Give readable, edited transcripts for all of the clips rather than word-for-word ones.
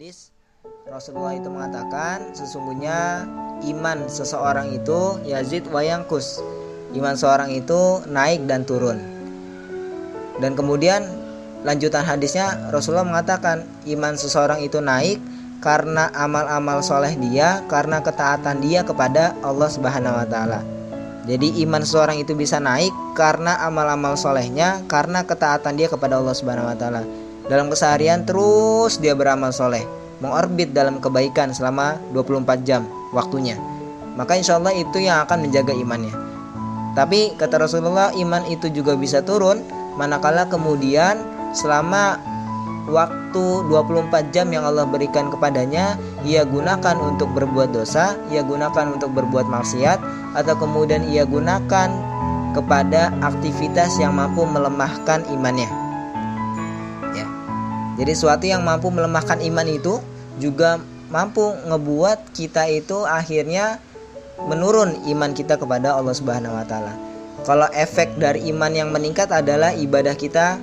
hadis Rasulullah itu mengatakan, sesungguhnya iman seseorang itu yazid wa yangkus, iman seorang itu naik dan turun. Dan kemudian lanjutan hadisnya Rasulullah mengatakan iman seseorang itu naik karena amal-amal soleh dia, karena ketaatan dia kepada Allah Subhanahu wa Ta'ala. Jadi iman seseorang itu bisa naik karena amal-amal solehnya, karena ketaatan dia kepada Allah Subhanahu wa Ta'ala. Dalam keseharian terus dia beramal soleh, mengorbit dalam kebaikan selama 24 jam waktunya. Maka insya Allah itu yang akan menjaga imannya. Tapi kata Rasulullah, iman itu juga bisa turun manakala kemudian selama waktu 24 jam yang Allah berikan kepadanya ia gunakan untuk berbuat dosa, ia gunakan untuk berbuat maksiat, atau kemudian ia gunakan kepada aktivitas yang mampu melemahkan imannya ya. Jadi suatu yang mampu melemahkan iman itu juga mampu ngebuat kita itu akhirnya menurun iman kita kepada Allah Subhanahu wa Ta'ala. Kalau efek dari iman yang meningkat adalah ibadah kita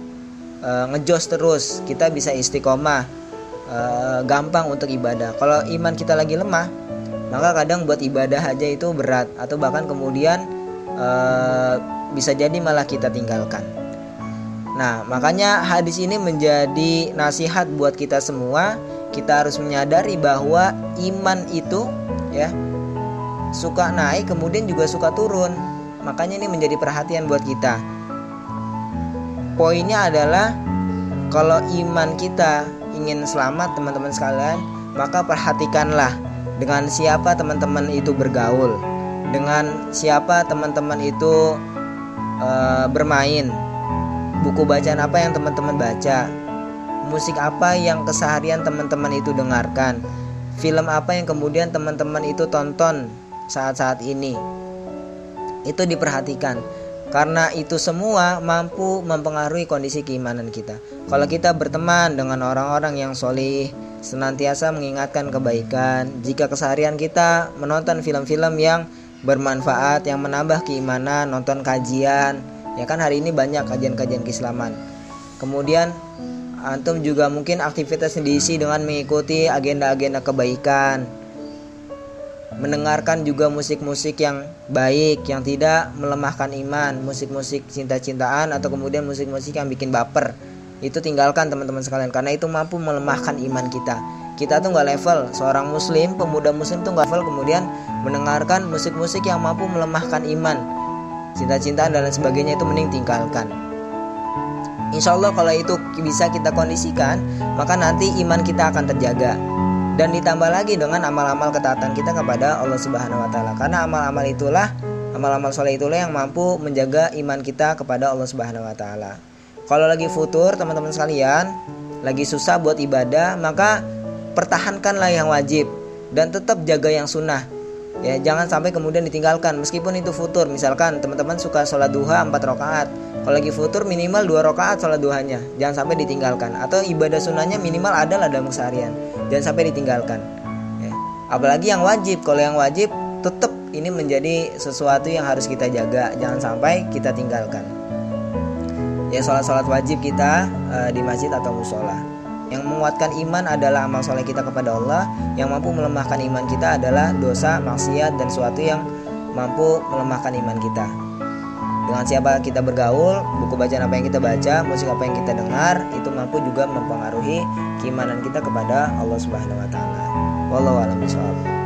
ngejos terus, kita bisa istiqomah, gampang untuk ibadah. Kalau iman kita lagi lemah, maka kadang buat ibadah aja itu berat, atau bahkan kemudian bisa jadi malah kita tinggalkan. Nah, makanya hadis ini menjadi nasihat buat kita semua. Kita harus menyadari bahwa iman itu ya suka naik, kemudian juga suka turun. Makanya ini menjadi perhatian buat kita. Poinnya adalah kalau iman kita ingin selamat teman-teman sekalian, maka perhatikanlah dengan siapa teman-teman itu bergaul, dengan siapa teman-teman itu bermain, buku bacaan apa yang teman-teman baca, musik apa yang keseharian teman-teman itu dengarkan, film apa yang kemudian teman-teman itu tonton saat-saat ini. Itu diperhatikan, karena itu semua mampu mempengaruhi kondisi keimanan kita. Kalau kita berteman dengan orang-orang yang solih, senantiasa mengingatkan kebaikan. Jika keseharian kita menonton film-film yang bermanfaat, yang menambah keimanan, nonton kajian, ya kan hari ini banyak kajian-kajian keislaman. Kemudian antum juga mungkin aktivitas diisi dengan mengikuti agenda-agenda kebaikan, mendengarkan juga musik-musik yang baik, yang tidak melemahkan iman, musik-musik cinta-cintaan, atau kemudian musik-musik yang bikin baper. Itu tinggalkan teman-teman sekalian, karena itu mampu melemahkan iman kita. Kita tuh gak level, seorang muslim, pemuda muslim tuh gak level kemudian mendengarkan musik-musik yang mampu melemahkan iman, cinta-cintaan dan lain sebagainya. Itu mending tinggalkan. Insya Allah kalau itu bisa kita kondisikan, maka nanti iman kita akan terjaga. Dan ditambah lagi dengan amal-amal ketaatan kita kepada Allah Subhanahu wa Ta'ala. Karena amal-amal itulah, amal-amal soleh itulah yang mampu menjaga iman kita kepada Allah Subhanahu wa Ta'ala. Kalau lagi futur teman-teman sekalian, lagi susah buat ibadah, maka pertahankanlah yang wajib dan tetap jaga yang sunnah ya. Jangan sampai kemudian ditinggalkan meskipun itu futur. Misalkan teman-teman suka sholat duha 4 rakaat, kalau lagi futur minimal 2 rakaat sholat duhanya, jangan sampai ditinggalkan. Atau ibadah sunnahnya minimal adalah dalam seharian, jangan sampai ditinggalkan ya. Apalagi yang wajib, kalau yang wajib tetap ini menjadi sesuatu yang harus kita jaga, jangan sampai kita tinggalkan ya. Sholat-sholat wajib kita di masjid atau mushola. Yang menguatkan iman adalah amal soleh kita kepada Allah. Yang mampu melemahkan iman kita adalah dosa, maksiat, dan sesuatu yang mampu melemahkan iman kita. Dengan siapa kita bergaul, buku bacaan apa yang kita baca, musik apa yang kita dengar, itu mampu juga mempengaruhi keimanan kita kepada Allah Subhanahu wa Ta'ala. Wallahu a'lam bishawab.